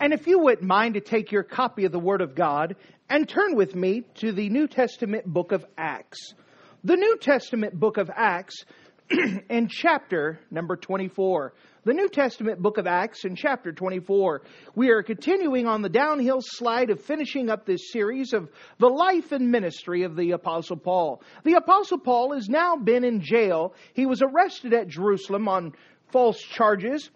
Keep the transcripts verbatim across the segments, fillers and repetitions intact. And if you wouldn't mind to take your copy of the Word of God and turn with me to the New Testament book of Acts. The New Testament book of Acts in chapter number twenty-four. The New Testament book of Acts in chapter twenty-four. We are continuing on the downhill slide of finishing up this series of the life and ministry of the Apostle Paul. The Apostle Paul has now been in jail. He was arrested at Jerusalem on false charges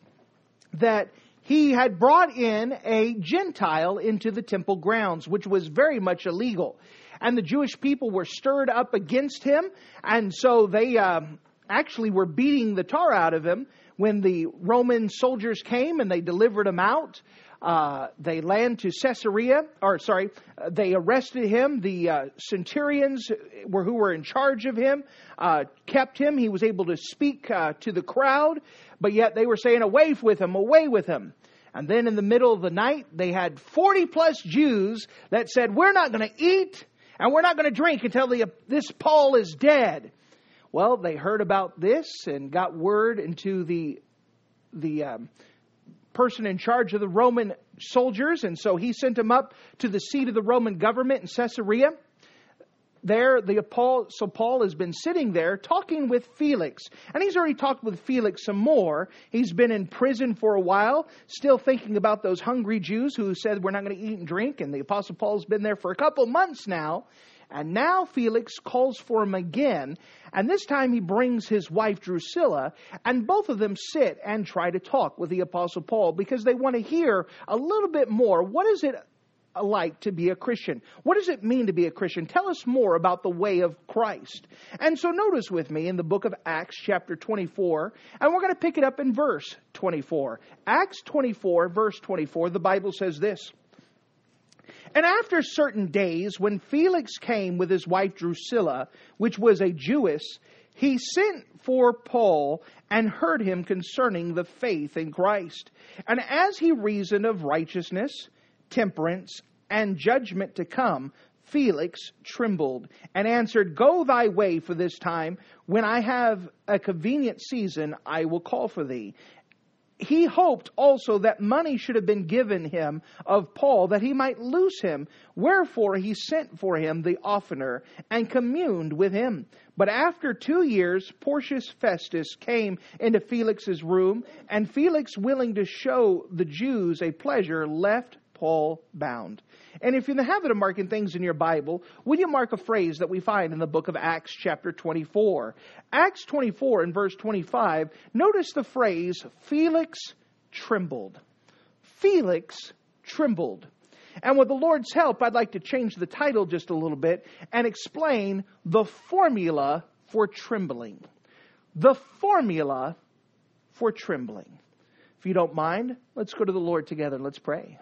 that he had brought in a Gentile into the temple grounds, which was very much illegal. And the Jewish people were stirred up against him, and so they uh, actually were beating the tar out of him. When the Roman soldiers came and they delivered him out, uh, they land to Caesarea, or sorry, they arrested him. The uh, centurions were who were in charge of him, uh, kept him. He was able to speak uh, to the crowd, but yet they were saying, away with him, away with him. And then in the middle of the night, they had forty plus Jews that said, we're not going to eat and we're not going to drink until the, this Paul is dead. Well, they heard about this and got word into the the um, person in charge of the Roman soldiers. And so he sent them up to the seat of the Roman government in Caesarea. There, the Apostle Paul has been sitting there talking with Felix. And he's already talked with Felix some more. He's been in prison for a while, still thinking about those hungry Jews who said, we're not going to eat and drink. And the Apostle Paul's been there for a couple months now. And now Felix calls for him again, and this time he brings his wife Drusilla, and both of them sit and try to talk with the Apostle Paul because they want to hear a little bit more. What is it like to be a Christian? What does it mean to be a Christian? Tell us more about the way of Christ. And so notice with me in the book of Acts chapter twenty-four, and we're going to pick it up in verse twenty-four. Acts twenty-four, verse twenty-four, the Bible says this. And after certain days, when Felix came with his wife Drusilla, which was a Jewess, he sent for Paul and heard him concerning the faith in Christ. And as he reasoned of righteousness, temperance, and judgment to come, Felix trembled and answered, Go thy way for this time. When I have a convenient season, I will call for thee. He hoped also that money should have been given him of Paul, that he might loose him. Wherefore he sent for him the oftener, and communed with him. But after two years, Porcius Festus came into Felix's room, and Felix, willing to show the Jews a pleasure, left Paul bound. And if you're in the habit of marking things in your Bible, would you mark a phrase that we find in the book of Acts chapter twenty-four? Acts twenty-four and verse twenty-five, notice the phrase, Felix trembled. Felix trembled. And with the Lord's help, I'd like to change the title just a little bit and explain the formula for trembling. The formula for trembling. If you don't mind, let's go to the Lord together. Let's pray.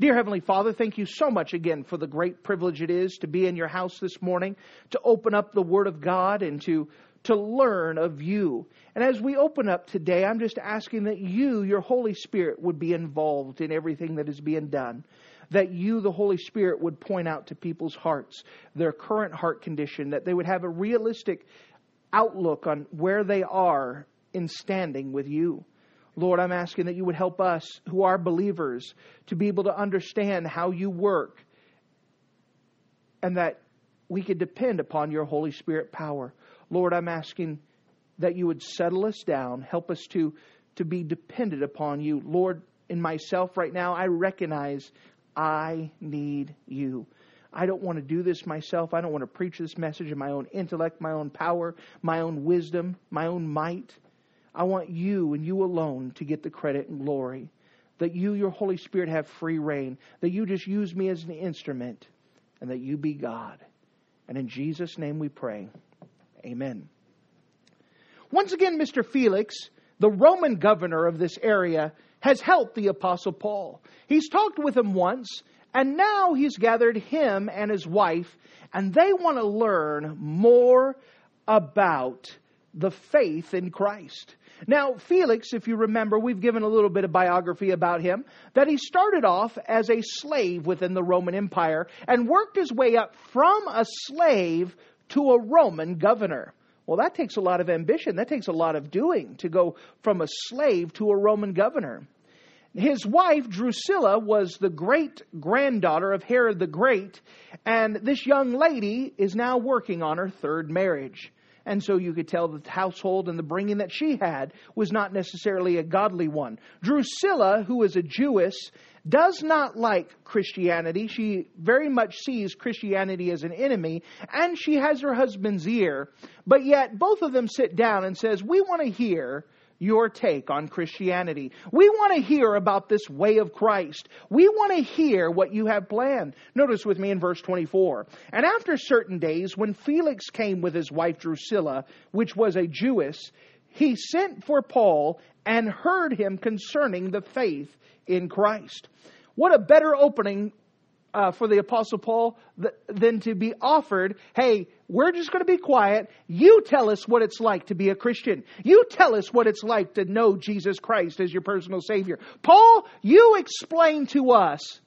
Dear Heavenly Father, thank you so much again for the great privilege it is to be in your house this morning, to open up the Word of God and to, to learn of you. And as we open up today, I'm just asking that you, your Holy Spirit, would be involved in everything that is being done. That you, the Holy Spirit, would point out to people's hearts, their current heart condition, that they would have a realistic outlook on where they are in standing with you. Lord, I'm asking that you would help us who are believers to be able to understand how you work and that we could depend upon your Holy Spirit power. Lord, I'm asking that you would settle us down, help us to, to be dependent upon you. Lord, in myself right now, I recognize I need you. I don't want to do this myself. I don't want to preach this message in my own intellect, my own power, my own wisdom, my own might. I want you and you alone to get the credit and glory. That you, your Holy Spirit, have free reign. That you just use me as an instrument. And that you be God. And in Jesus' name we pray. Amen. Once again, Mister Felix, the Roman governor of this area, has helped the Apostle Paul. He's talked with him once. And now he's gathered him and his wife, and they want to learn more about the faith in Christ. Now, Felix, if you remember, we've given a little bit of biography about him, that he started off as a slave within the Roman Empire and worked his way up from a slave to a Roman governor. Well, that takes a lot of ambition. That takes a lot of doing to go from a slave to a Roman governor. His wife, Drusilla, was the great-granddaughter of Herod the Great, and this young lady is now working on her third marriage. And so you could tell the household and the bringing that she had was not necessarily a godly one. Drusilla, who is a Jewess, does not like Christianity. She very much sees Christianity as an enemy, and she has her husband's ear. But yet both of them sit down and says, we want to hear your take on Christianity. We want to hear about this way of Christ. We want to hear what you have planned. Notice with me in verse twenty-four. And after certain days, when Felix came with his wife Drusilla, which was a Jewess, he sent for Paul and heard him concerning the faith in Christ. What a better opening Uh, for the Apostle Paul th- than to be offered, hey, we're just going to be quiet. You tell us what it's like to be a Christian. You tell us what it's like to know Jesus Christ as your personal Savior. Paul, you explain to us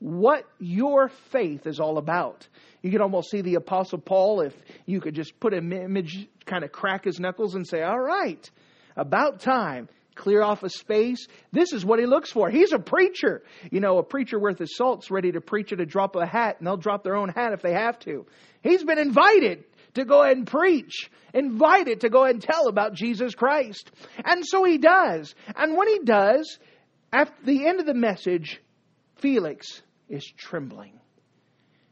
what your faith is all about. You can almost see the Apostle Paul, if you could just put an image, kind of crack his knuckles and say, all right, about time. Clear off a space. This is what he looks for. He's a preacher. You know, a preacher worth his salt's ready to preach at a drop of a hat, and they'll drop their own hat if they have to. He's been invited to go ahead and preach, invited to go ahead and tell about Jesus Christ. And so he does. And when he does, at the end of the message, Felix is trembling.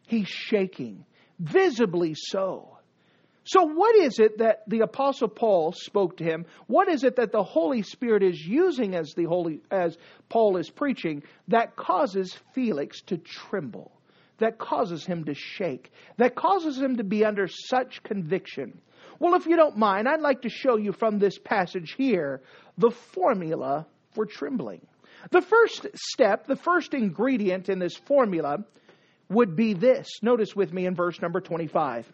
He's shaking, visibly so. So what is it that the Apostle Paul spoke to him? What is it that the Holy Spirit is using as the Holy, as Paul is preaching, that causes Felix to tremble, that causes him to shake, that causes him to be under such conviction? Well, if you don't mind, I'd like to show you from this passage here the formula for trembling. The first step, the first ingredient in this formula would be this. Notice with me in verse number twenty-five.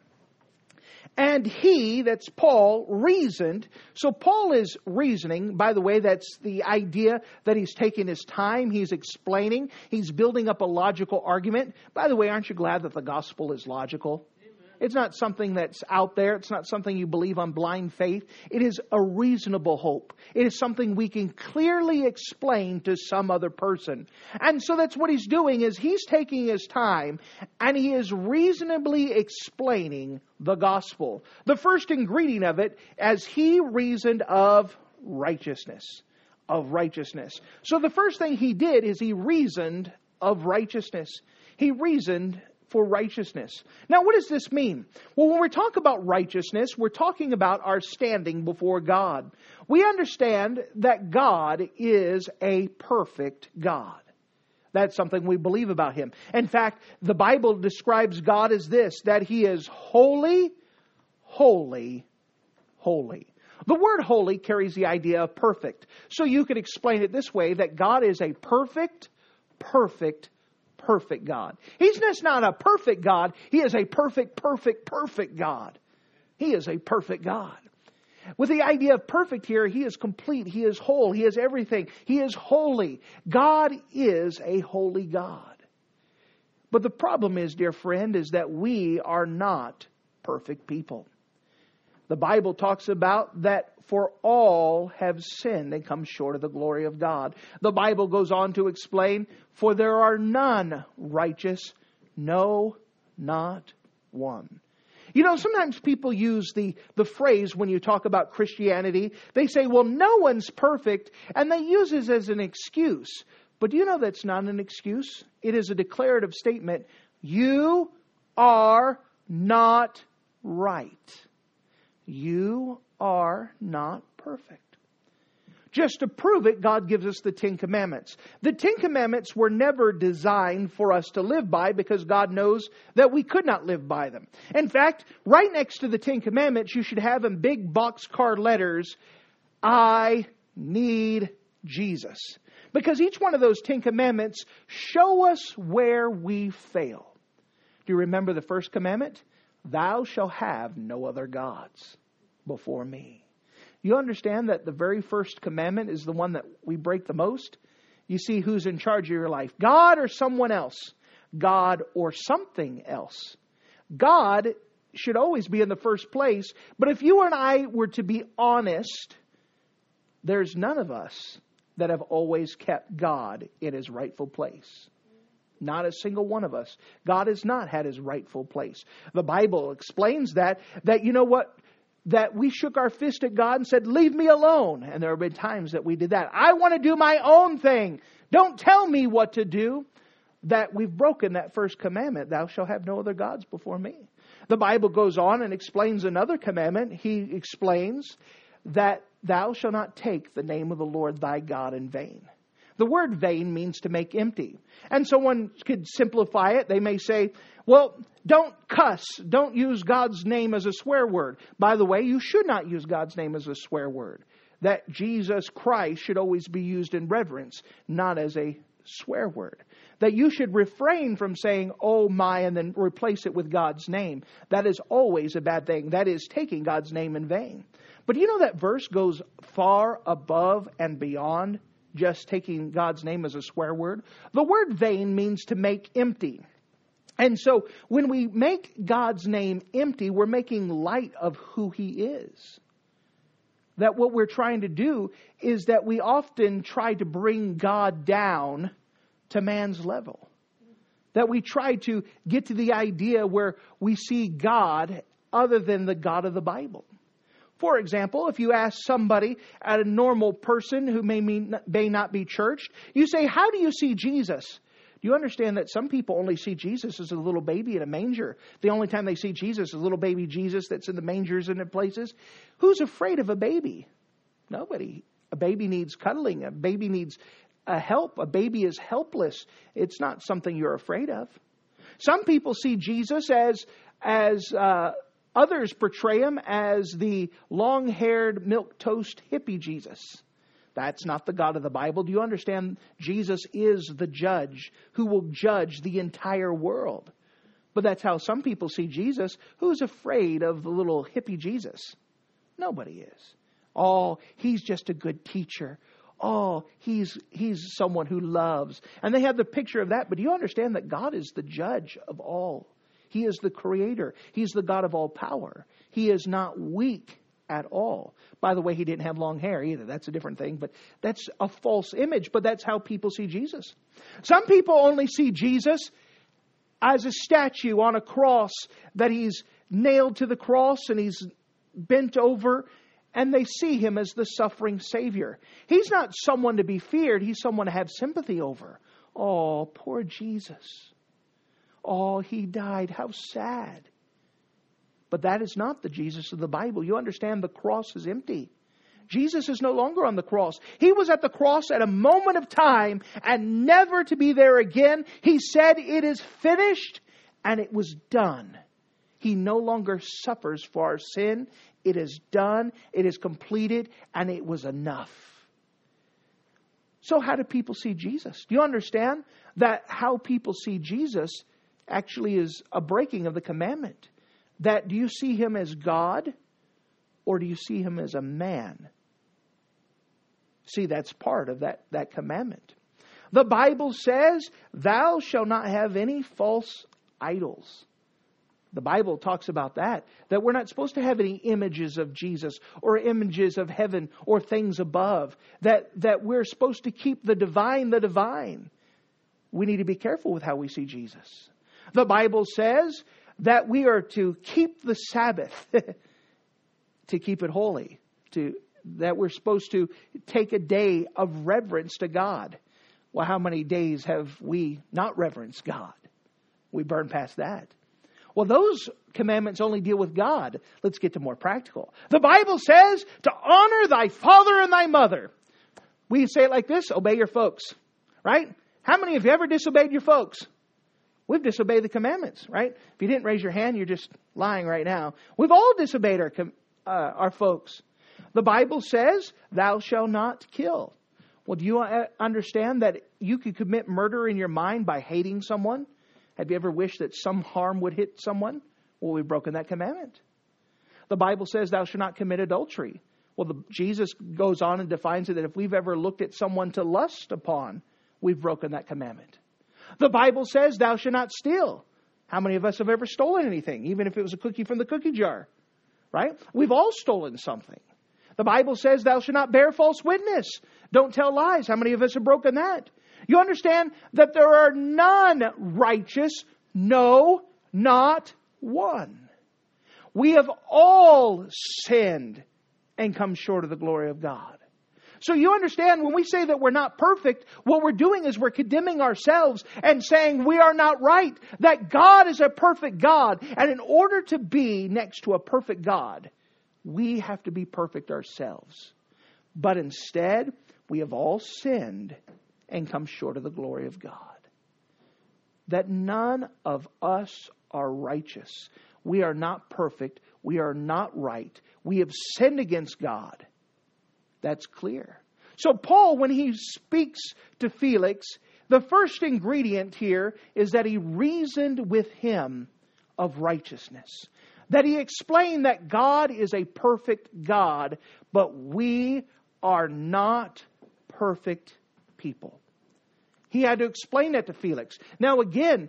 And he, that's Paul, reasoned. So Paul is reasoning. By the way, that's the idea that he's taking his time. He's explaining. He's building up a logical argument. By the way, aren't you glad that the gospel is logical? Amen. It's not something that's out there. It's not something you believe on blind faith. It is a reasonable hope. It is something we can clearly explain to some other person. And so that's what he's doing, is he's taking his time and he is reasonably explaining the gospel. The first ingredient of it, as he reasoned of righteousness, of righteousness. So the first thing he did is he reasoned of righteousness. He reasoned for righteousness. Now, what does this mean? Well, when we talk about righteousness, we're talking about our standing before God. We understand that God is a perfect God. That's something we believe about him. In fact, the Bible describes God as this, that he is holy, holy, holy. The word holy carries the idea of perfect. So you could explain it this way, that God is a perfect, perfect, perfect God. He's just not a perfect God. He is a perfect, perfect, perfect God. He is a perfect God. With the idea of perfect here, he is complete, he is whole, he is everything, he is holy. God is a holy God. But the problem is, dear friend, is that we are not perfect people. The Bible talks about that for all have sinned and come short of the glory of God. The Bible goes on to explain, for there are none righteous, no, not one. You know, sometimes people use the, the phrase when you talk about Christianity. They say, well, no one's perfect, and they use it as an excuse. But do you know that's not an excuse? It is a declarative statement. You are not right. You are not perfect. Just to prove it, God gives us the Ten Commandments. The Ten Commandments were never designed for us to live by, because God knows that we could not live by them. In fact, right next to the Ten Commandments, you should have in big boxcar letters, I need Jesus. Because each one of those Ten Commandments show us where we fail. Do you remember the first commandment? Thou shalt have no other gods before me. You understand that the very first commandment is the one that we break the most? You see who's in charge of your life. God or someone else. God or something else. God should always be in the first place. But if you and I were to be honest, there's none of us that have always kept God in His rightful place. Not a single one of us. God has not had His rightful place. The Bible explains that, that you know what? That we shook our fist at God and said, leave me alone. And there have been times that we did that. I want to do my own thing. Don't tell me what to do. That we've broken that first commandment. Thou shalt have no other gods before me. The Bible goes on and explains another commandment. He explains that thou shalt not take the name of the Lord thy God in vain. The word vain means to make empty. And so one could simplify it. They may say, well, don't cuss. Don't use God's name as a swear word. By the way, you should not use God's name as a swear word. That Jesus Christ should always be used in reverence, not as a swear word. That you should refrain from saying, oh my, and then replace it with God's name. That is always a bad thing. That is taking God's name in vain. But you know that verse goes far above and beyond just taking God's name as a swear word. The word vain means to make empty. And so when we make God's name empty, we're making light of who He is. That what we're trying to do is that we often try to bring God down to man's level. That we try to get to the idea where we see God other than the God of the Bible. For example, if you ask somebody, a normal person who may, mean, may not be churched, you say, how do you see Jesus? Do you understand that some people only see Jesus as a little baby in a manger? The only time they see Jesus is little baby Jesus that's in the mangers and in places. Who's afraid of a baby? Nobody. A baby needs cuddling. A baby needs a help. A baby is helpless. It's not something you're afraid of. Some people see Jesus as... as uh, Others portray Him as the long-haired, milquetoast hippie Jesus. That's not the God of the Bible. Do you understand? Jesus is the judge who will judge the entire world. But that's how some people see Jesus. Who's afraid of the little hippie Jesus? Nobody is. Oh, He's just a good teacher. Oh, he's he's someone who loves. And they have the picture of that. But do you understand that God is the judge of all? He is the creator. He's the God of all power. He is not weak at all. By the way, He didn't have long hair either. That's a different thing, but that's a false image. But that's how people see Jesus. Some people only see Jesus as a statue on a cross, that He's nailed to the cross and He's bent over, and they see Him as the suffering Savior. He's not someone to be feared. He's someone to have sympathy over. Oh, poor Jesus. Oh, He died. How sad. But that is not the Jesus of the Bible. You understand the cross is empty. Jesus is no longer on the cross. He was at the cross at a moment of time and never to be there again. He said, it is finished, and it was done. He no longer suffers for our sin. It is done. It is completed, and it was enough. So how do people see Jesus? Do you understand that how people see Jesus actually is a breaking of the commandment? That do you see Him as God, or do you see Him as a man? See, that's part of that, that commandment. The Bible says, thou shalt not have any false idols. The Bible talks about that, that we're not supposed to have any images of Jesus or images of heaven or things above, that, that we're supposed to keep the divine, the divine. We need to be careful with how we see Jesus. The Bible says that we are to keep the Sabbath, to keep it holy, to that we're supposed to take a day of reverence to God. Well, how many days have we not reverenced God? We burn past that. Well, those commandments only deal with God. Let's get to more practical. The Bible says to honor thy father and thy mother. We say it like this, obey your folks, right? How many of you ever disobeyed your folks? We've disobeyed the commandments, right? If you didn't raise your hand, you're just lying right now. We've all disobeyed our, uh, our folks. The Bible says, thou shalt not kill. Well, do you understand that you could commit murder in your mind by hating someone? Have you ever wished that some harm would hit someone? Well, we've broken that commandment. The Bible says thou shalt not commit adultery. Well, the, Jesus goes on and defines it that if we've ever looked at someone to lust upon, we've broken that commandment. The Bible says thou shalt not steal. How many of us have ever stolen anything, even if it was a cookie from the cookie jar? Right? We've all stolen something. The Bible says thou shalt not bear false witness. Don't tell lies. How many of us have broken that? You understand that there are none righteous. No, not one. We have all sinned and come short of the glory of God. So you understand when we say that we're not perfect, what we're doing is we're condemning ourselves and saying we are not right. That God is a perfect God. And in order to be next to a perfect God, we have to be perfect ourselves. But instead, we have all sinned and come short of the glory of God. That none of us are righteous. We are not perfect. We are not right. We have sinned against God. That's clear. So Paul, when he speaks to Felix, the first ingredient here is that he reasoned with him of righteousness. That he explained that God is a perfect God, but we are not perfect people. He had to explain that to Felix. Now again,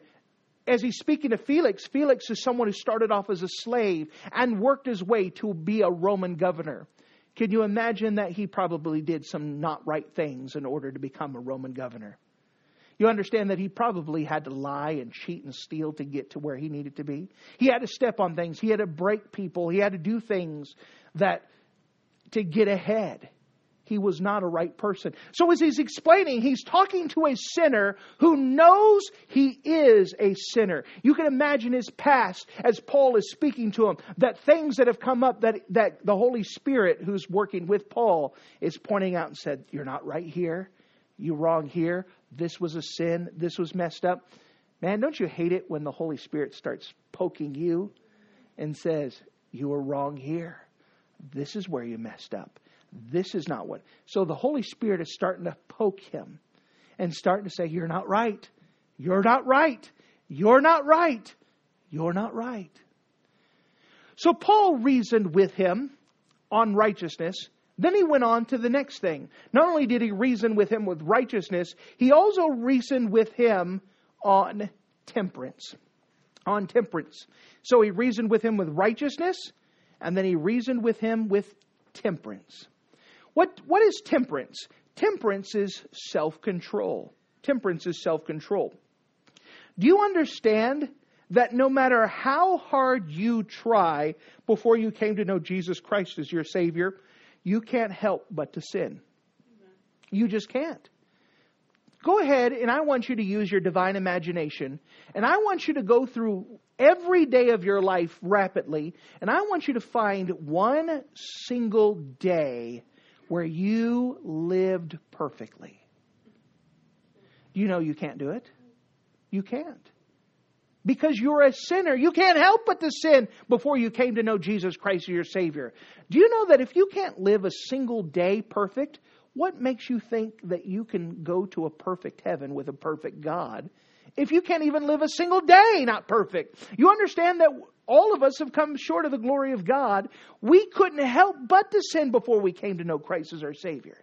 as he's speaking to Felix, Felix is someone who started off as a slave and worked his way to be a Roman governor. Can you imagine that he probably did some not right things in order to become a Roman governor? You understand that he probably had to lie and cheat and steal to get to where he needed to be. He had to step on things. He had to break people. He had to do things that to get ahead. He was not a right person. So as he's explaining, he's talking to a sinner who knows he is a sinner. You can imagine his past as Paul is speaking to him. That things that have come up that, that the Holy Spirit who's working with Paul is pointing out and said, you're not right here. You're wrong here. This was a sin. This was messed up. Man, don't you hate it when the Holy Spirit starts poking you and says, you were wrong here. This is where you messed up. This is not what. So the Holy Spirit is starting to poke him and starting to say, you're not right. You're not right. You're not right. You're not right. So Paul reasoned with him on righteousness. Then he went on to the next thing. Not only did he reason with him with righteousness, he also reasoned with him on temperance. On temperance. So he reasoned with him with righteousness, and then he reasoned with him with temperance. What, what is temperance? Temperance is self-control. Temperance is self-control. Do you understand that no matter how hard you try before you came to know Jesus Christ as your Savior, you can't help but to sin? You just can't. Go ahead and I want you to use your divine imagination. And I want you to go through every day of your life rapidly. And I want you to find one single day where you lived perfectly. You know you can't do it. You can't. Because you're a sinner. You can't help but to sin before you came to know Jesus Christ as your Savior. Do you know that if you can't live a single day perfect, what makes you think that you can go to a perfect heaven with a perfect God if you can't even live a single day not perfect? You understand that all of us have come short of the glory of God. We couldn't help but to sin before we came to know Christ as our Savior.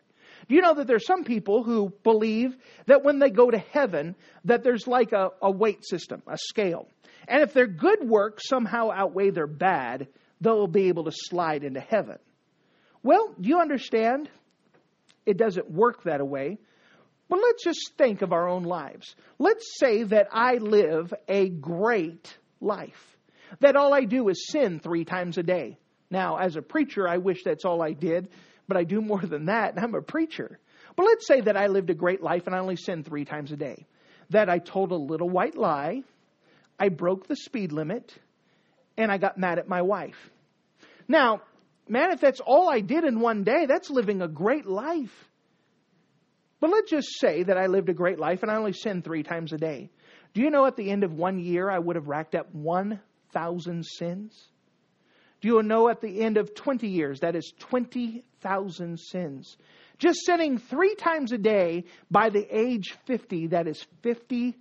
Do you know that there's some people who believe that when they go to heaven, that there's like a, a weight system, a scale. And if their good works somehow outweigh their bad, they'll be able to slide into heaven. Well, do you understand? It doesn't work that way. But let's just think of our own lives. Let's say that I live a great life. That all I do is sin three times a day. Now, as a preacher, I wish that's all I did. But I do more than that. And I'm a preacher. But let's say that I lived a great life and I only sinned three times a day. That I told a little white lie. I broke the speed limit. And I got mad at my wife. Now, man, if that's all I did in one day, that's living a great life. But let's just say that I lived a great life and I only sinned three times a day. Do you know at the end of one year I would have racked up one thousand sins? Do you know at the end of twenty years, that is twenty thousand sins? just sinning three times a day, by the age fifty, that is fifty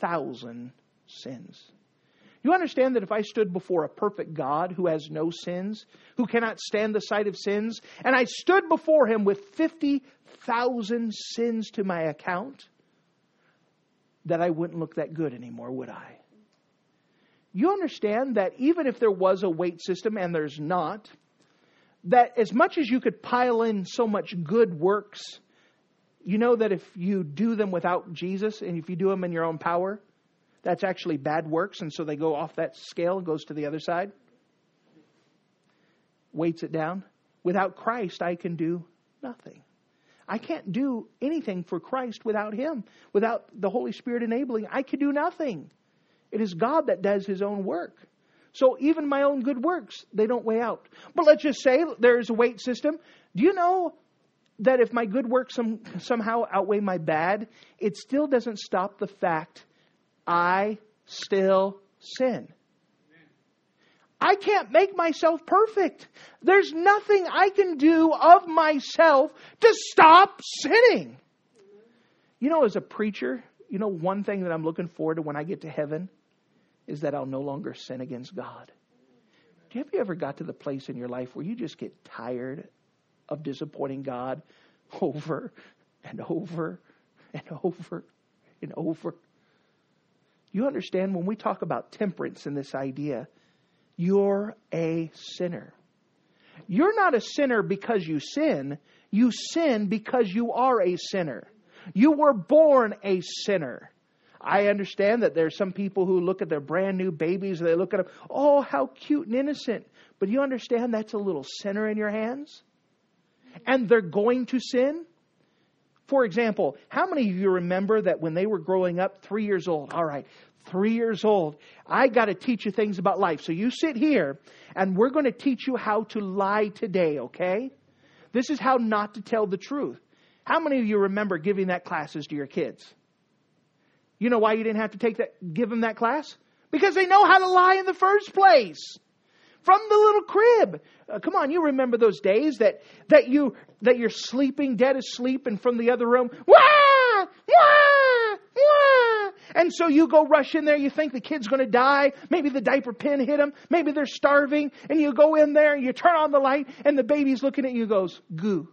thousand sins. You understand that if I stood before a perfect God who has no sins, who cannot stand the sight of sins, and I stood before him with fifty thousand sins to my account, that I wouldn't look that good anymore, would I? You understand that even if there was a weight system, and there's not, that as much as you could pile in so much good works, you know that if you do them without Jesus, and if you do them in your own power, that's actually bad works, and so they go off that scale and goes to the other side. Weights it down. Without Christ, I can do nothing. I can't do anything for Christ without Him. Without the Holy Spirit enabling, I can do nothing. It is God that does His own work. So even my own good works, they don't weigh out. But let's just say there is a weight system. Do you know that if my good works some, somehow outweigh my bad, it still doesn't stop the fact I still sin. I can't make myself perfect. There's nothing I can do of myself to stop sinning. You know, as a preacher, you know, one thing that I'm looking forward to when I get to heaven is that I'll no longer sin against God. Have you ever got to the place in your life where you just get tired of disappointing God over and over and over and over? You understand when we talk about temperance in this idea, you're a sinner. You're not a sinner because you sin. You sin because you are a sinner. You were born a sinner. I understand that there are some people who look at their brand new babies and they look at them, oh, how cute and innocent. But you understand that's a little sinner in your hands? And they're going to sin? For example, how many of you remember that when they were growing up, three years old? All right, three years old. I got to teach you things about life. So you sit here and we're going to teach you how to lie today, okay? This is how not to tell the truth. How many of you remember giving that classes to your kids? You know why you didn't have to take that, give them that class? Because they know how to lie in the first place. From the little crib. Uh, come on, you remember those days that, that, you, that you're sleeping, dead asleep, and from the other room, wah, wah, wah. And so you go rush in there, you think the kid's going to die. Maybe the diaper pin hit him. Maybe they're starving. And you go in there, and you turn on the light, and the baby's looking at you and goes, goo.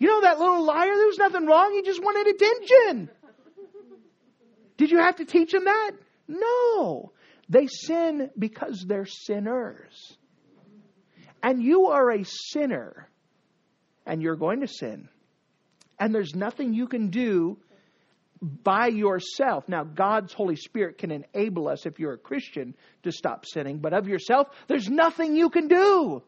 You know that little liar? There was nothing wrong. He just wanted attention. Did you have to teach him that? No. They sin because they're sinners. And you are a sinner. And you're going to sin. And there's nothing you can do by yourself. Now, God's Holy Spirit can enable us, if you're a Christian, to stop sinning. But of yourself, there's nothing you can do.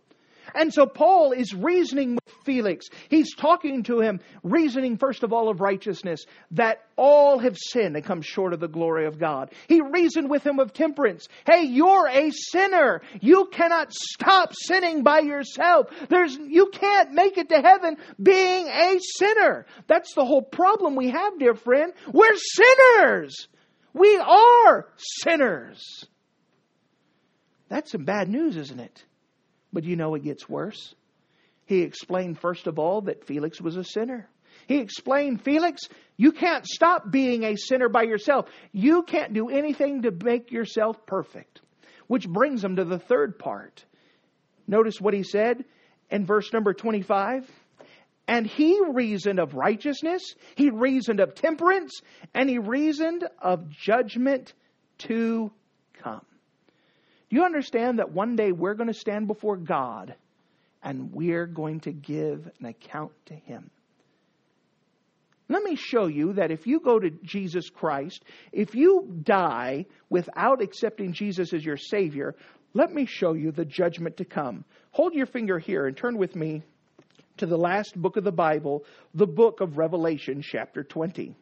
And so Paul is reasoning with Felix. He's talking to him, reasoning first of all of righteousness, that all have sinned and come short of the glory of God. He reasoned with him of temperance. Hey, you're a sinner. You cannot stop sinning by yourself. There's, you can't make it to heaven being a sinner. That's the whole problem we have, dear friend. We're sinners. We are sinners. That's some bad news, isn't it? But you know it gets worse. He explained, first of all, that Felix was a sinner. He explained, Felix, you can't stop being a sinner by yourself. You can't do anything to make yourself perfect. Which brings him to the third part. Notice what he said in verse number twenty-five. And he reasoned of righteousness, he reasoned of temperance, and he reasoned of judgment to come. Do you understand that one day we're going to stand before God and we're going to give an account to Him? Let me show you that if you go to Jesus Christ, if you die without accepting Jesus as your Savior, let me show you the judgment to come. Hold your finger here and turn with me to the last book of the Bible, the book of Revelation, chapter twenty.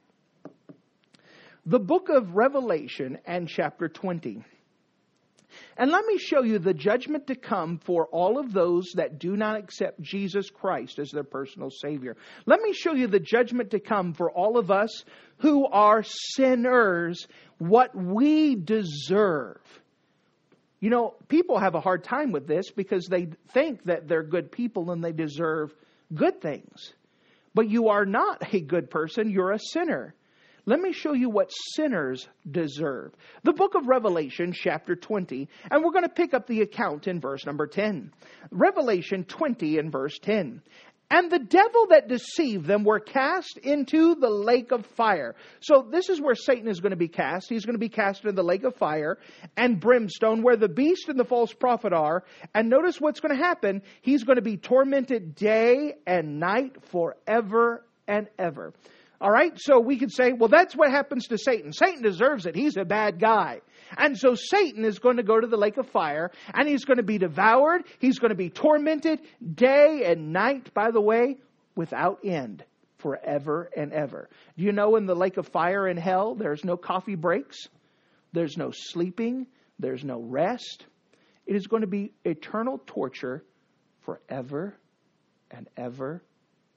The book of Revelation and chapter twenty. And let me show you the judgment to come for all of those that do not accept Jesus Christ as their personal Savior. Let me show you the judgment to come for all of us who are sinners, what we deserve. You know, people have a hard time with this because they think that they're good people and they deserve good things. But you are not a good person. You're a sinner. Let me show you what sinners deserve. The book of Revelation, chapter twenty, and we're going to pick up the account in verse number ten. Revelation twenty and verse ten. And the devil that deceived them were cast into the lake of fire. So this is where Satan is going to be cast. He's going to be cast into the lake of fire and brimstone, where the beast and the false prophet are. And notice what's going to happen. He's going to be tormented day and night forever and ever. All right, so we could say, well, that's what happens to Satan. Satan deserves it. He's a bad guy. And so Satan is going to go to the lake of fire, and he's going to be devoured. He's going to be tormented day and night, by the way, without end, forever and ever. Do you know in the lake of fire in hell, there's no coffee breaks. There's no sleeping. There's no rest. It is going to be eternal torture forever and ever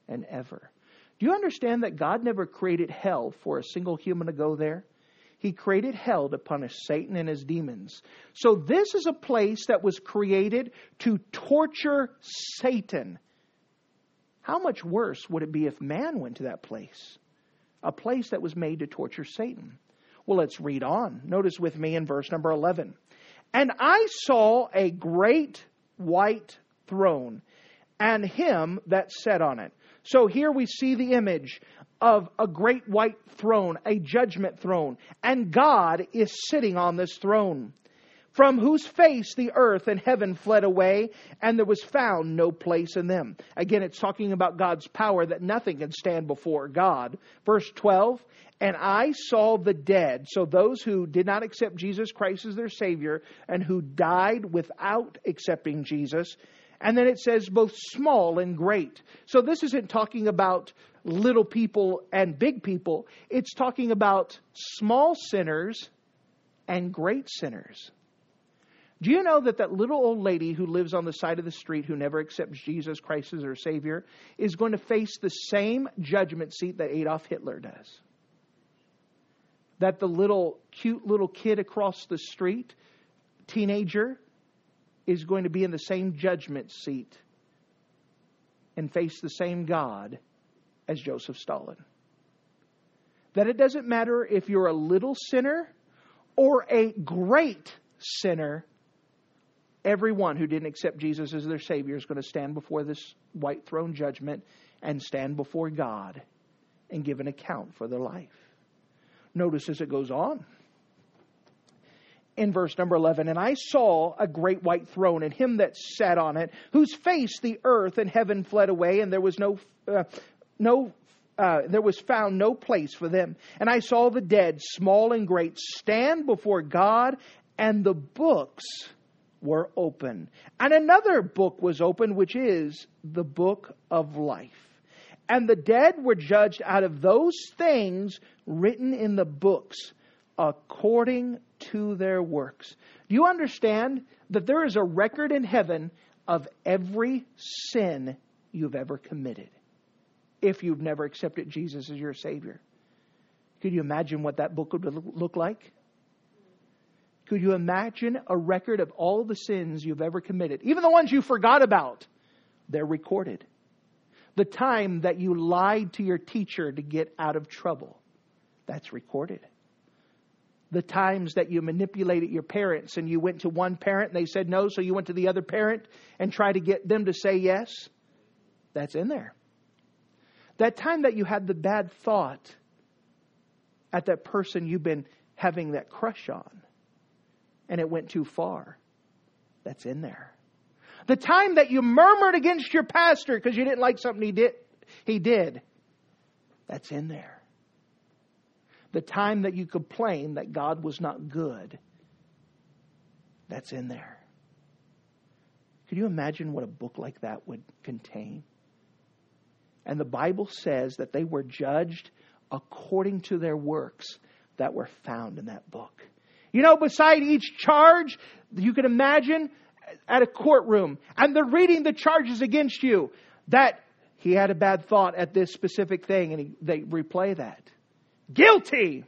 and ever. Do you understand that God never created hell for a single human to go there? He created hell to punish Satan and his demons. So this is a place that was created to torture Satan. How much worse would it be if man went to that place? A place that was made to torture Satan. Well, let's read on. Notice with me in verse number eleven. And I saw a great white throne, and him that sat on it. So here we see the image of a great white throne, a judgment throne. And God is sitting on this throne, from whose face the earth and heaven fled away, and there was found no place in them. Again, it's talking about God's power, that nothing can stand before God. Verse twelve, and I saw the dead, so those who did not accept Jesus Christ as their Savior, and who died without accepting Jesus. And then it says both small and great. So this isn't talking about little people and big people. It's talking about small sinners and great sinners. Do you know that that little old lady who lives on the side of the street, who never accepts Jesus Christ as her Savior, is going to face the same judgment seat that Adolf Hitler does? That the little cute little kid across the street, teenager, is going to be in the same judgment seat and face the same God as Joseph Stalin. That it doesn't matter if you're a little sinner or a great sinner, everyone who didn't accept Jesus as their Savior is going to stand before this white throne judgment and stand before God and give an account for their life. Notice as it goes on. In verse number eleven, and I saw a great white throne, and him that sat on it, whose face the earth and heaven fled away, and there was no, uh, no, uh, there was found no place for them. And I saw the dead, small and great, stand before God, and the books were open. And another book was opened, which is the book of life. And the dead were judged out of those things written in the books, according to their works. Do you understand that there is a record in heaven of every sin you've ever committed, if you've never accepted Jesus as your Savior? Could you imagine what that book would look like? Could you imagine a record of all the sins you've ever committed? Even the ones you forgot about, they're recorded. The time that you lied to your teacher to get out of trouble, that's recorded. The times that you manipulated your parents, and you went to one parent and they said no, so you went to the other parent and tried to get them to say yes. That's in there. That time that you had the bad thought at that person you've been having that crush on, and it went too far. That's in there. The time that you murmured against your pastor because you didn't like something he did. He did. That's in there. The time that you complained that God was not good, that's in there. Could you imagine what a book like that would contain? And the Bible says that they were judged according to their works that were found in that book. You know, beside each charge, you can imagine at a courtroom, and they're reading the charges against you, that he had a bad thought at this specific thing, and he, they replay that. Guilty.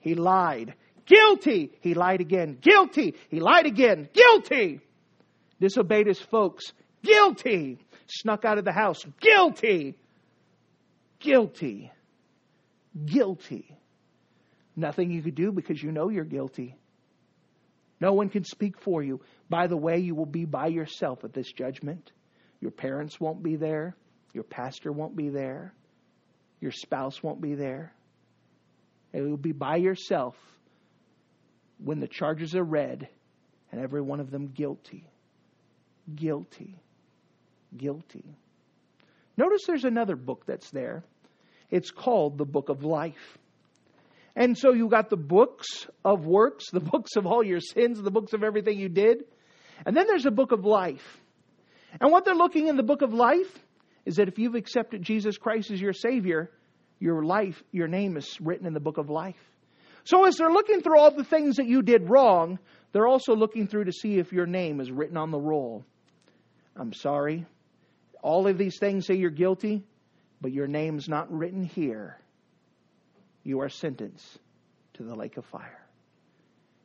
He lied. Guilty. He lied again. Guilty. He lied again. Guilty. Disobeyed his folks. Guilty. snuck out of the house. Guilty! Guilty. Guilty. Nothing you could do because you know you're guilty. No one can speak for you. By the way, you will be by yourself at this judgment. Your parents won't be there. Your pastor won't be there. Your spouse won't be there. And you'll be by yourself when the charges are read and every one of them guilty. Guilty. Guilty. Notice there's another book that's there. It's called the Book of Life. And so you got the books of works, the books of all your sins, the books of everything you did. And then there's a book of life. And what they're looking in the book of life is that if you've accepted Jesus Christ as your Savior, your life, your name is written in the book of life. So as they're looking through all the things that you did wrong, they're also looking through to see if your name is written on the roll. I'm sorry. All of these things say you're guilty, but your name's not written here. You are sentenced to the lake of fire.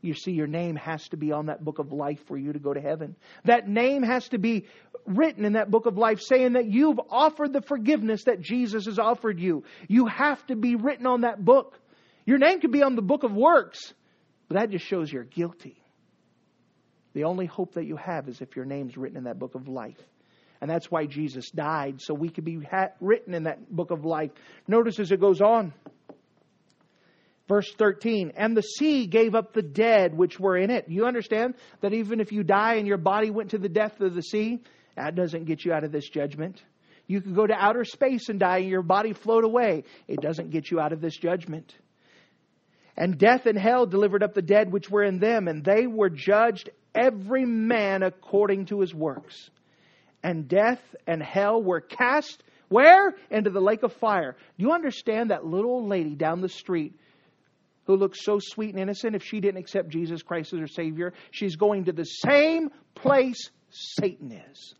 You see, your name has to be on that book of life for you to go to heaven. That name has to be written in that book of life saying that you've offered the forgiveness that Jesus has offered you. You have to be written on that book. Your name could be on the book of works, but that just shows you're guilty. The only hope that you have is if your name's written in that book of life. And that's why Jesus died, so we could be written in that book of life. Notice as it goes on. Verse thirteen, and the sea gave up the dead which were in it. You understand that even if you die and your body went to the depth of the sea, that doesn't get you out of this judgment. You could go to outer space and die and your body float away. It doesn't get you out of this judgment. And death and hell delivered up the dead which were in them, and they were judged every man according to his works. And death and hell were cast, where? Into the lake of fire. Do you understand that little lady down the street who looks so sweet and innocent, if she didn't accept Jesus Christ as her Savior, she's going to the same place Satan is.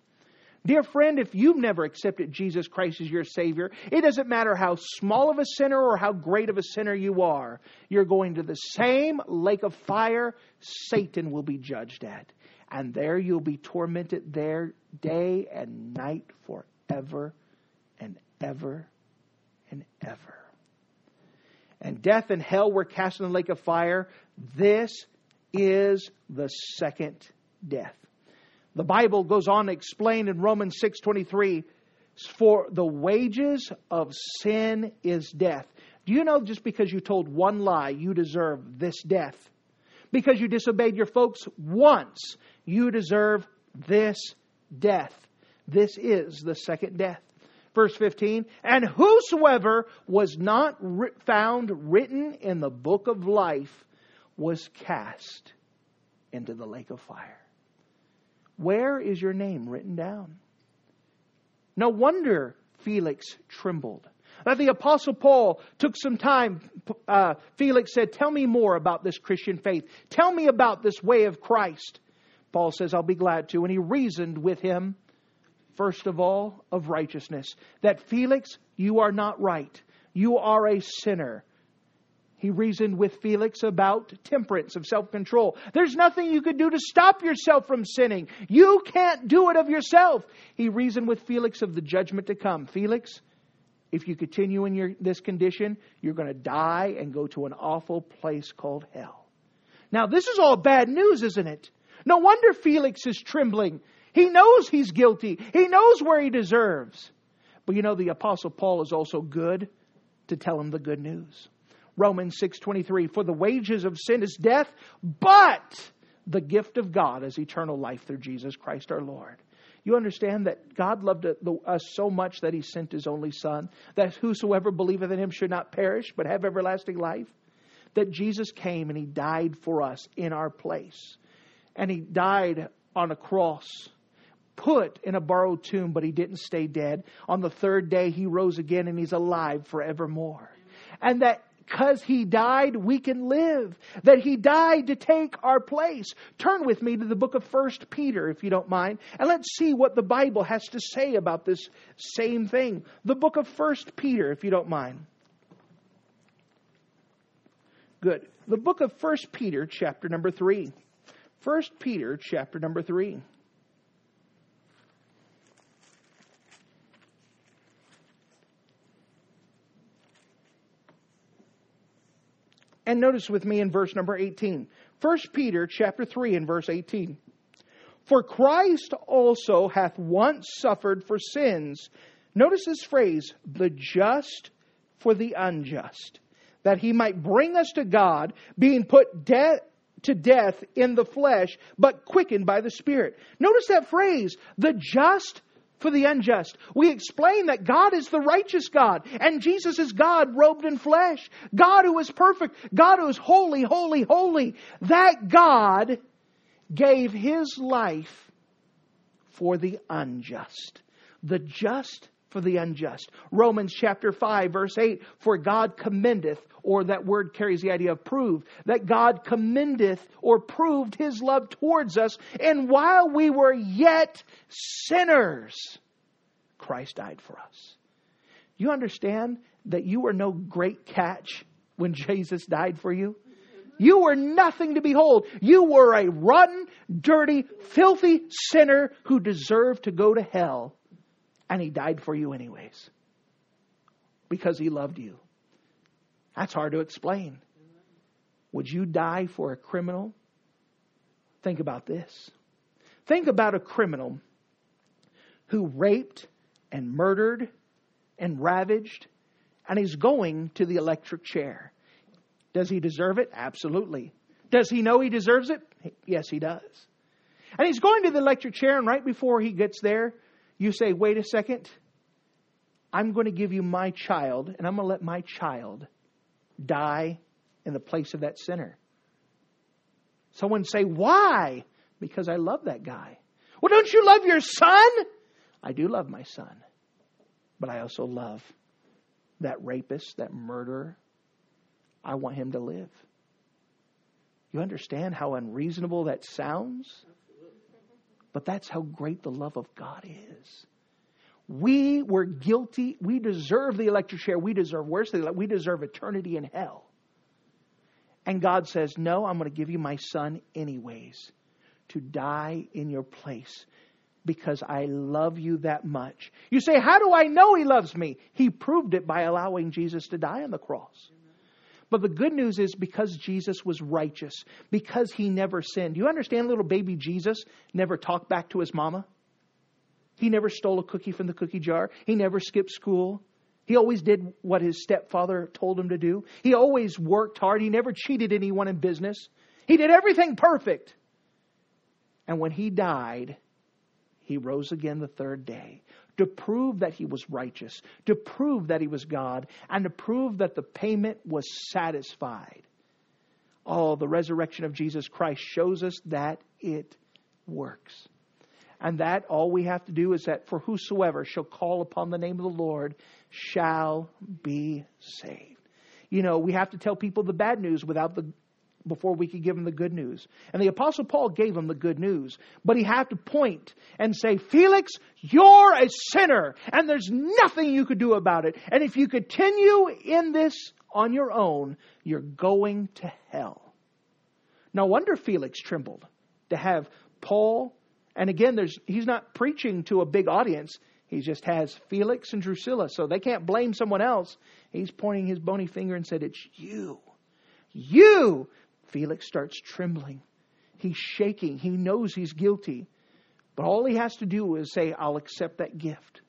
Dear friend, if you've never accepted Jesus Christ as your Savior, it doesn't matter how small of a sinner or how great of a sinner you are. You're going to the same lake of fire Satan will be judged at. And there you'll be tormented there day and night forever and ever and ever. And death and hell were cast in the lake of fire. This is the second death. The Bible goes on to explain in Romans six twenty-three, for the wages of sin is death. Do you know just because you told one lie, you deserve this death? Because you disobeyed your folks once, you deserve this death. This is the second death. Verse fifteen, and whosoever was not ri- found written in the book of life was cast into the lake of fire. Where is your name written down? No wonder Felix trembled. That the Apostle Paul took some time. Uh, Felix said, tell me more about this Christian faith. Tell me about this way of Christ. Paul says, I'll be glad to. And he reasoned with him. First of all, of righteousness. That Felix, you are not right. You are a sinner. He reasoned with Felix about temperance, of self-control. There's nothing you could do to stop yourself from sinning. You can't do it of yourself. He reasoned with Felix of the judgment to come. Felix, if you continue in your, this condition, you're going to die and go to an awful place called hell. Now, this is all bad news, isn't it? No wonder Felix is trembling. He knows he's guilty. He knows where he deserves. But you know, the Apostle Paul is also good to tell him the good news. Romans six twenty-three, for the wages of sin is death, but the gift of God is eternal life through Jesus Christ our Lord. You understand that God loved us so much that He sent His only Son, that whosoever believeth in Him should not perish, but have everlasting life. That Jesus came and He died for us in our place. And He died on a cross, put in a borrowed tomb, but He didn't stay dead. On the third day, He rose again and He's alive forevermore. And that because He died, we can live. That He died to take our place. Turn with me to the book of First Peter, if you don't mind, and let's see what the Bible has to say about this same thing. The book of First Peter, if you don't mind. Good. The book of First Peter, chapter number three. First Peter, chapter number three. And notice with me in verse number eighteen. First Peter chapter three and verse eighteen. For Christ also hath once suffered for sins. Notice this phrase, the just for the unjust. That he might bring us to God, being put de- to death in the flesh, but quickened by the Spirit. Notice that phrase, the just for the unjust. We explain that God is the righteous God, and Jesus is God robed in flesh. God who is perfect. God who is holy, holy, holy. That God gave His life for the unjust. The just for the unjust. Romans chapter five verse eight. For God commendeth, or that word carries the idea of prove. That God commendeth or proved His love towards us. And while we were yet sinners, Christ died for us. You understand that you were no great catch when Jesus died for you? You were nothing to behold. You were a rotten, dirty, filthy sinner who deserved to go to hell. And He died for you anyways. Because He loved you. That's hard to explain. Would you die for a criminal? Think about this. Think about a criminal who raped and murdered and ravaged. And he's going to the electric chair. Does he deserve it? Absolutely. Does he know he deserves it? Yes, he does. And he's going to the electric chair, and right before he gets there, you say, wait a second, I'm going to give you my child, and I'm going to let my child die in the place of that sinner. Someone say, why? Because I love that guy. Well, don't you love your son? I do love my son. But I also love that rapist, that murderer. I want him to live. You understand how unreasonable that sounds? But that's how great the love of God is. We were guilty. We deserve the electric chair. We deserve worse. We deserve eternity in hell. And God says, no, I'm going to give you my son anyways to die in your place because I love you that much. You say, how do I know He loves me? He proved it by allowing Jesus to die on the cross. But the good news is because Jesus was righteous, because He never sinned. You understand little baby Jesus never talked back to His mama? He never stole a cookie from the cookie jar. He never skipped school. He always did what his stepfather told him to do. He always worked hard. He never cheated anyone in business. He did everything perfect. And when He died, He rose again the third day. To prove that He was righteous, to prove that He was God, and to prove that the payment was satisfied. Oh, the resurrection of Jesus Christ shows us that it works. And that all we have to do is that for whosoever shall call upon the name of the Lord shall be saved. You know, we have to tell people the bad news without the before we could give them the good news. And the Apostle Paul gave them the good news. But he had to point and say, Felix, you're a sinner. And there's nothing you could do about it. And if you continue in this on your own, you're going to hell. No wonder Felix trembled to have Paul. And again, there's he's not preaching to a big audience. He just has Felix and Drusilla. So they can't blame someone else. He's pointing his bony finger and said, it's you. You! Felix starts trembling. He's shaking. He knows he's guilty. But all he has to do is say, I'll accept that gift.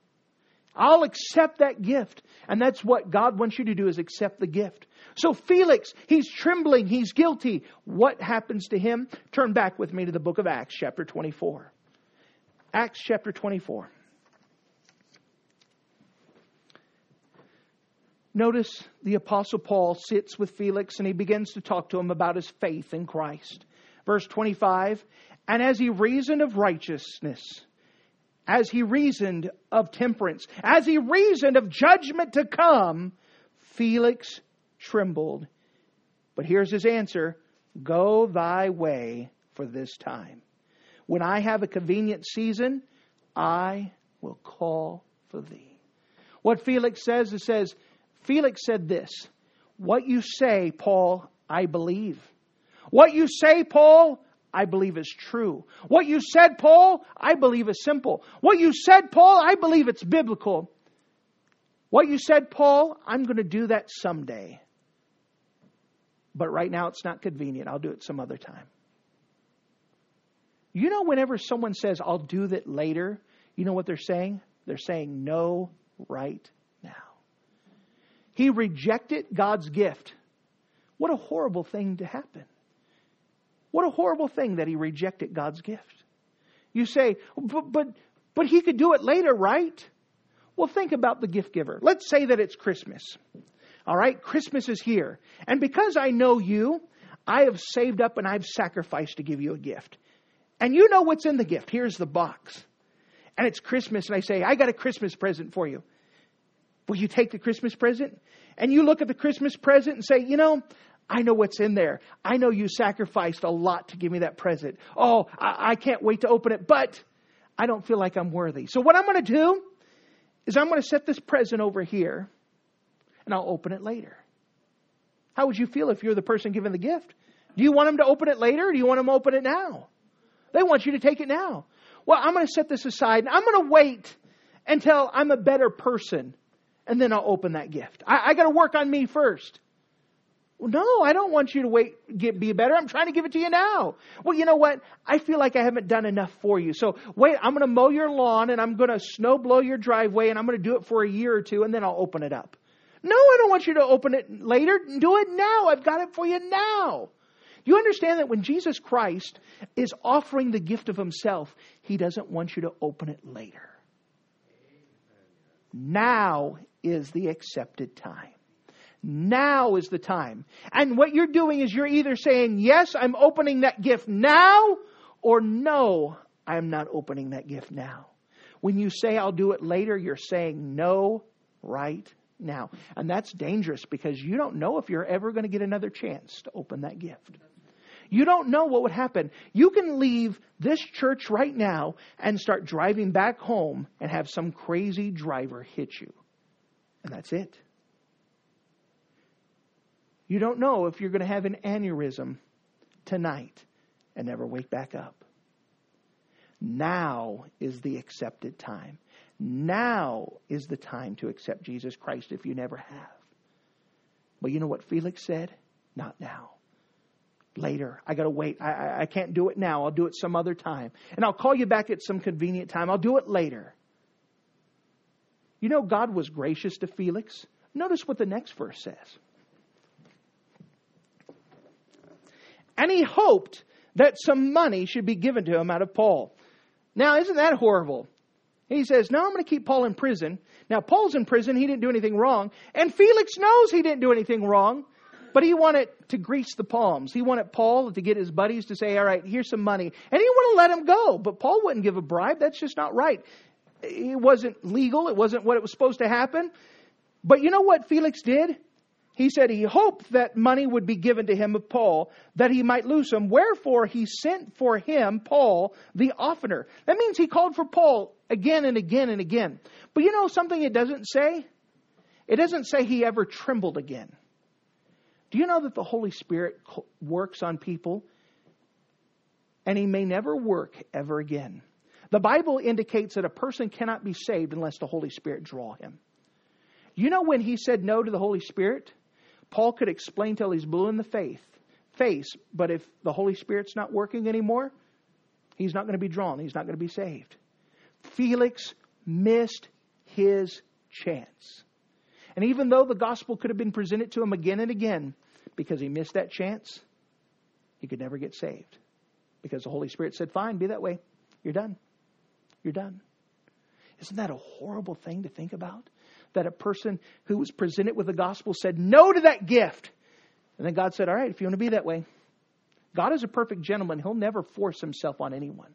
I'll accept that gift. And that's what God wants you to do is accept the gift. So Felix, he's trembling. He's guilty. What happens to him? Turn back with me to the book of Acts chapter twenty-four. Acts chapter twenty-four. Notice the Apostle Paul sits with Felix and he begins to talk to him about his faith in Christ. Verse twenty-five, and as he reasoned of righteousness, as he reasoned of temperance, as he reasoned of judgment to come, Felix trembled. But here's his answer, go thy way for this time. When I have a convenient season, I will call for thee. What Felix says, it says, Felix said this, what you say, Paul, I believe. What you say, Paul, I believe is true. What you said, Paul, I believe is simple. What you said, Paul, I believe it's biblical. What you said, Paul, I'm going to do that someday. but right now it's not convenient. I'll do it some other time. You know, whenever someone says, I'll do that later, you know what they're saying? They're saying no right now. He rejected God's gift. What a horrible thing to happen. What a horrible thing that he rejected God's gift. You say, but, but, but he could do it later, right? Well, think about the gift giver. Let's say that it's Christmas. All right, Christmas is here. And because I know you, I have saved up and I've sacrificed to give you a gift. And you know what's in the gift. Here's the box. And it's Christmas. And I say, I got a Christmas present for you. Will you take the Christmas present? And you look at the Christmas present and say, you know, I know what's in there. I know you sacrificed a lot to give me that present. Oh, I, I can't wait to open it, but I don't feel like I'm worthy. So what I'm going to do is I'm going to set this present over here and I'll open it later. How would you feel if you're the person giving the gift? Do you want them to open it later or do you want them to open it now? They want you to take it now. Well, I'm going to set this aside and I'm going to wait until I'm a better person and then I'll open that gift. I, I got to work on me first. Well, no, I don't want you to wait, get, be better. I'm trying to give it to you now. Well, you know what? I feel like I haven't done enough for you. So wait, I'm going to mow your lawn and I'm going to snow blow your driveway and I'm going to do it for a year or two and then I'll open it up. No, I don't want you to open it later. Do it now. I've got it for you now. You understand that when Jesus Christ is offering the gift of himself, he doesn't want you to open it later. Now is the accepted time. Now is the time. And what you're doing is you're either saying, yes, I'm opening that gift now, or no, I'm not opening that gift now. When you say I'll do it later, you're saying no right now. And that's dangerous because you don't know if you're ever going to get another chance to open that gift. You don't know what would happen. You can leave this church right now and start driving back home and have some crazy driver hit you. And that's it. You don't know if you're going to have an aneurysm tonight and never wake back up. Now is the accepted time. Now is the time to accept Jesus Christ if you never have. But you know what Felix said? Not now. Later. I got to wait. I, I, I can't do it now. I'll do it some other time. And I'll call you back at some convenient time. I'll do it later. You know, God was gracious to Felix. Notice what the next verse says. And he hoped that some money should be given to him out of Paul. Now, isn't that horrible? He says, no, I'm going to keep Paul in prison. Now, Paul's in prison. He didn't do anything wrong. And Felix knows he didn't do anything wrong. But he wanted to grease the palms. He wanted Paul to get his buddies to say, all right, here's some money. And he wanted to let him go. But Paul wouldn't give a bribe. That's just not right. It wasn't legal. It wasn't what it was supposed to happen. But you know what Felix did? He said he hoped that money would be given to him of Paul, that he might lose him. Wherefore he sent for him, Paul, the oftener. That means he called for Paul again and again and again. But you know something it doesn't say? It doesn't say he ever trembled again. Do you know that the Holy Spirit works on people? And he may never work ever again. The Bible indicates that a person cannot be saved unless the Holy Spirit draw him. You know when he said no to the Holy Spirit? Paul could explain till he's blue in the faith, face, but if the Holy Spirit's not working anymore, he's not going to be drawn. He's not going to be saved. Felix missed his chance. And even though the gospel could have been presented to him again and again, because he missed that chance, he could never get saved. Because the Holy Spirit said, fine, be that way. You're done. You're done. Isn't that a horrible thing to think about? That a person who was presented with the gospel said no to that gift. And then God said, all right, if you want to be that way. God is a perfect gentleman. He'll never force himself on anyone.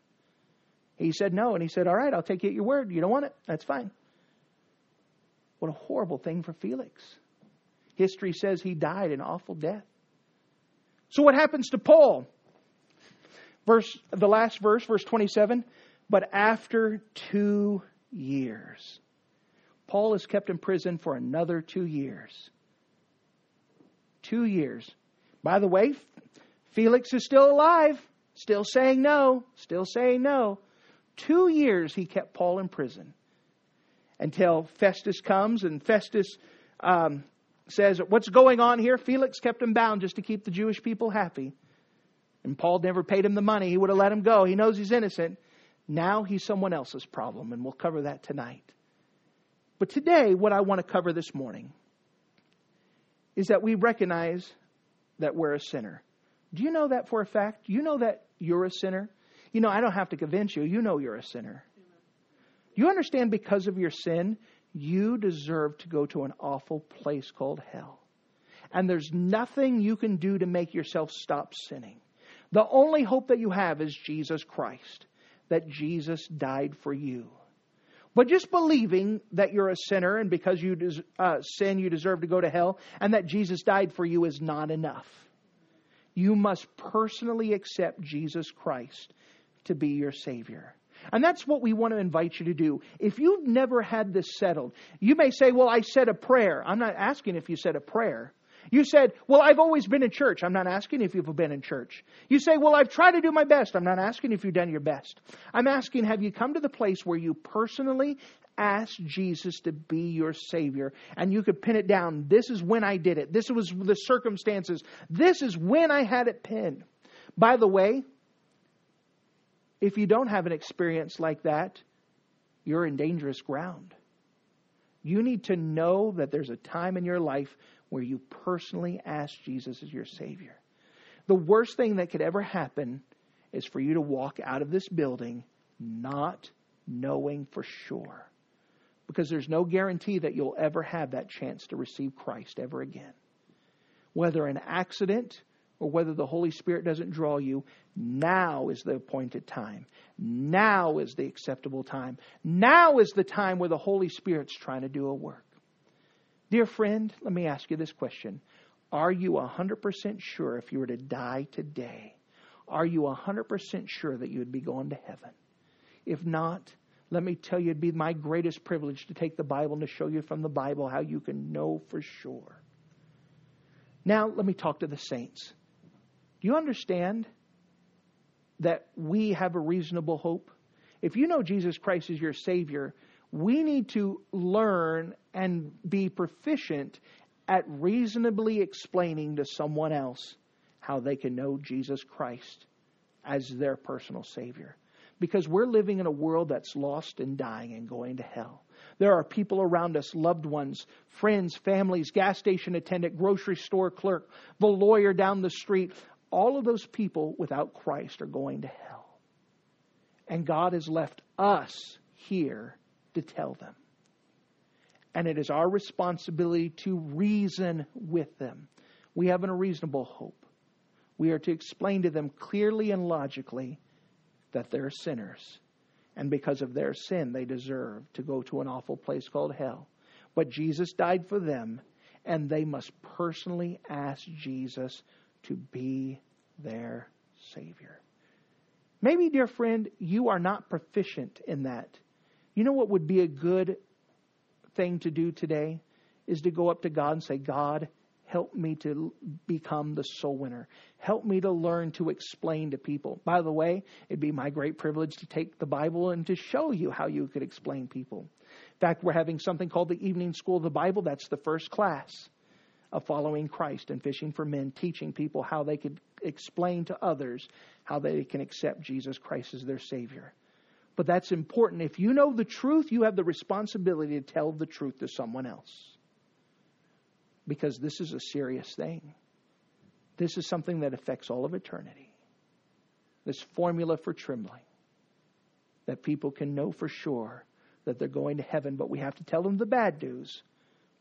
He said no. And he said, all right, I'll take you at your word. You don't want it? That's fine. What a horrible thing for Felix. History says he died an awful death. So what happens to Paul? Verse, the last verse, verse twenty-seven. But after two years... Paul is kept in prison for another two years. Two years. By the way, Felix is still alive, still saying no, still saying no. Two years he kept Paul in prison until Festus comes and Festus um, says, what's going on here? Felix kept him bound just to keep the Jewish people happy. And Paul never paid him the money. He would have let him go. He knows he's innocent. Now he's someone else's problem. And we'll cover that tonight. But today, what I want to cover this morning is that we recognize that we're a sinner. Do you know that for a fact? You know that you're a sinner? You know, I don't have to convince you. You know you're a sinner. You understand because of your sin, you deserve to go to an awful place called hell. And there's nothing you can do to make yourself stop sinning. The only hope that you have is Jesus Christ, that Jesus died for you. But just believing that you're a sinner and because you des- uh, sin, you deserve to go to hell, and that Jesus died for you is not enough. You must personally accept Jesus Christ to be your Savior. And that's what we want to invite you to do. If you've never had this settled, you may say, well, I said a prayer. I'm not asking if you said a prayer. You said, well, I've always been in church. I'm not asking if you've been in church. You say, well, I've tried to do my best. I'm not asking if you've done your best. I'm asking, have you come to the place where you personally ask Jesus to be your Savior? And you could pin it down. This is when I did it. This was the circumstances. This is when I had it pinned. By the way, if you don't have an experience like that, you're in dangerous ground. You need to know that there's a time in your life where you personally ask Jesus as your Savior. The worst thing that could ever happen is for you to walk out of this building not knowing for sure, because there's no guarantee that you'll ever have that chance to receive Christ ever again. Whether an accident or whether the Holy Spirit doesn't draw you, now is the appointed time. Now is the acceptable time. Now is the time where the Holy Spirit's trying to do a work. Dear friend, let me ask you this question. Are you one hundred percent sure if you were to die today, are you one hundred percent sure that you would be going to heaven? If not, let me tell you, it'd be my greatest privilege to take the Bible and to show you from the Bible how you can know for sure. Now, let me talk to the saints. Do you understand that we have a reasonable hope? If you know Jesus Christ is your Savior, we need to learn and be proficient at reasonably explaining to someone else how they can know Jesus Christ as their personal Savior. Because we're living in a world that's lost and dying and going to hell. There are people around us, loved ones, friends, families, gas station attendant, grocery store clerk, the lawyer down the street. All of those people without Christ are going to hell. And God has left us here to tell them. And it is our responsibility to reason with them. We have a reasonable hope. We are to explain to them clearly and logically that they're sinners. And because of their sin, they deserve to go to an awful place called hell. But Jesus died for them, and they must personally ask Jesus to be their Savior. Maybe, dear friend, you are not proficient in that. You know what would be a good thing to do today is to go up to God and say, God, help me to become the soul winner. Help me to learn to explain to people. By the way, it'd be my great privilege to take the Bible and to show you how you could explain people. In fact, we're having something called the Evening School of the Bible. That's the first class of Following Christ and Fishing for Men, teaching people how they could explain to others how they can accept Jesus Christ as their Savior. But that's important. If you know the truth, you have the responsibility to tell the truth to someone else. Because this is a serious thing. This is something that affects all of eternity. This formula for trembling. That people can know for sure that they're going to heaven. But we have to tell them the bad news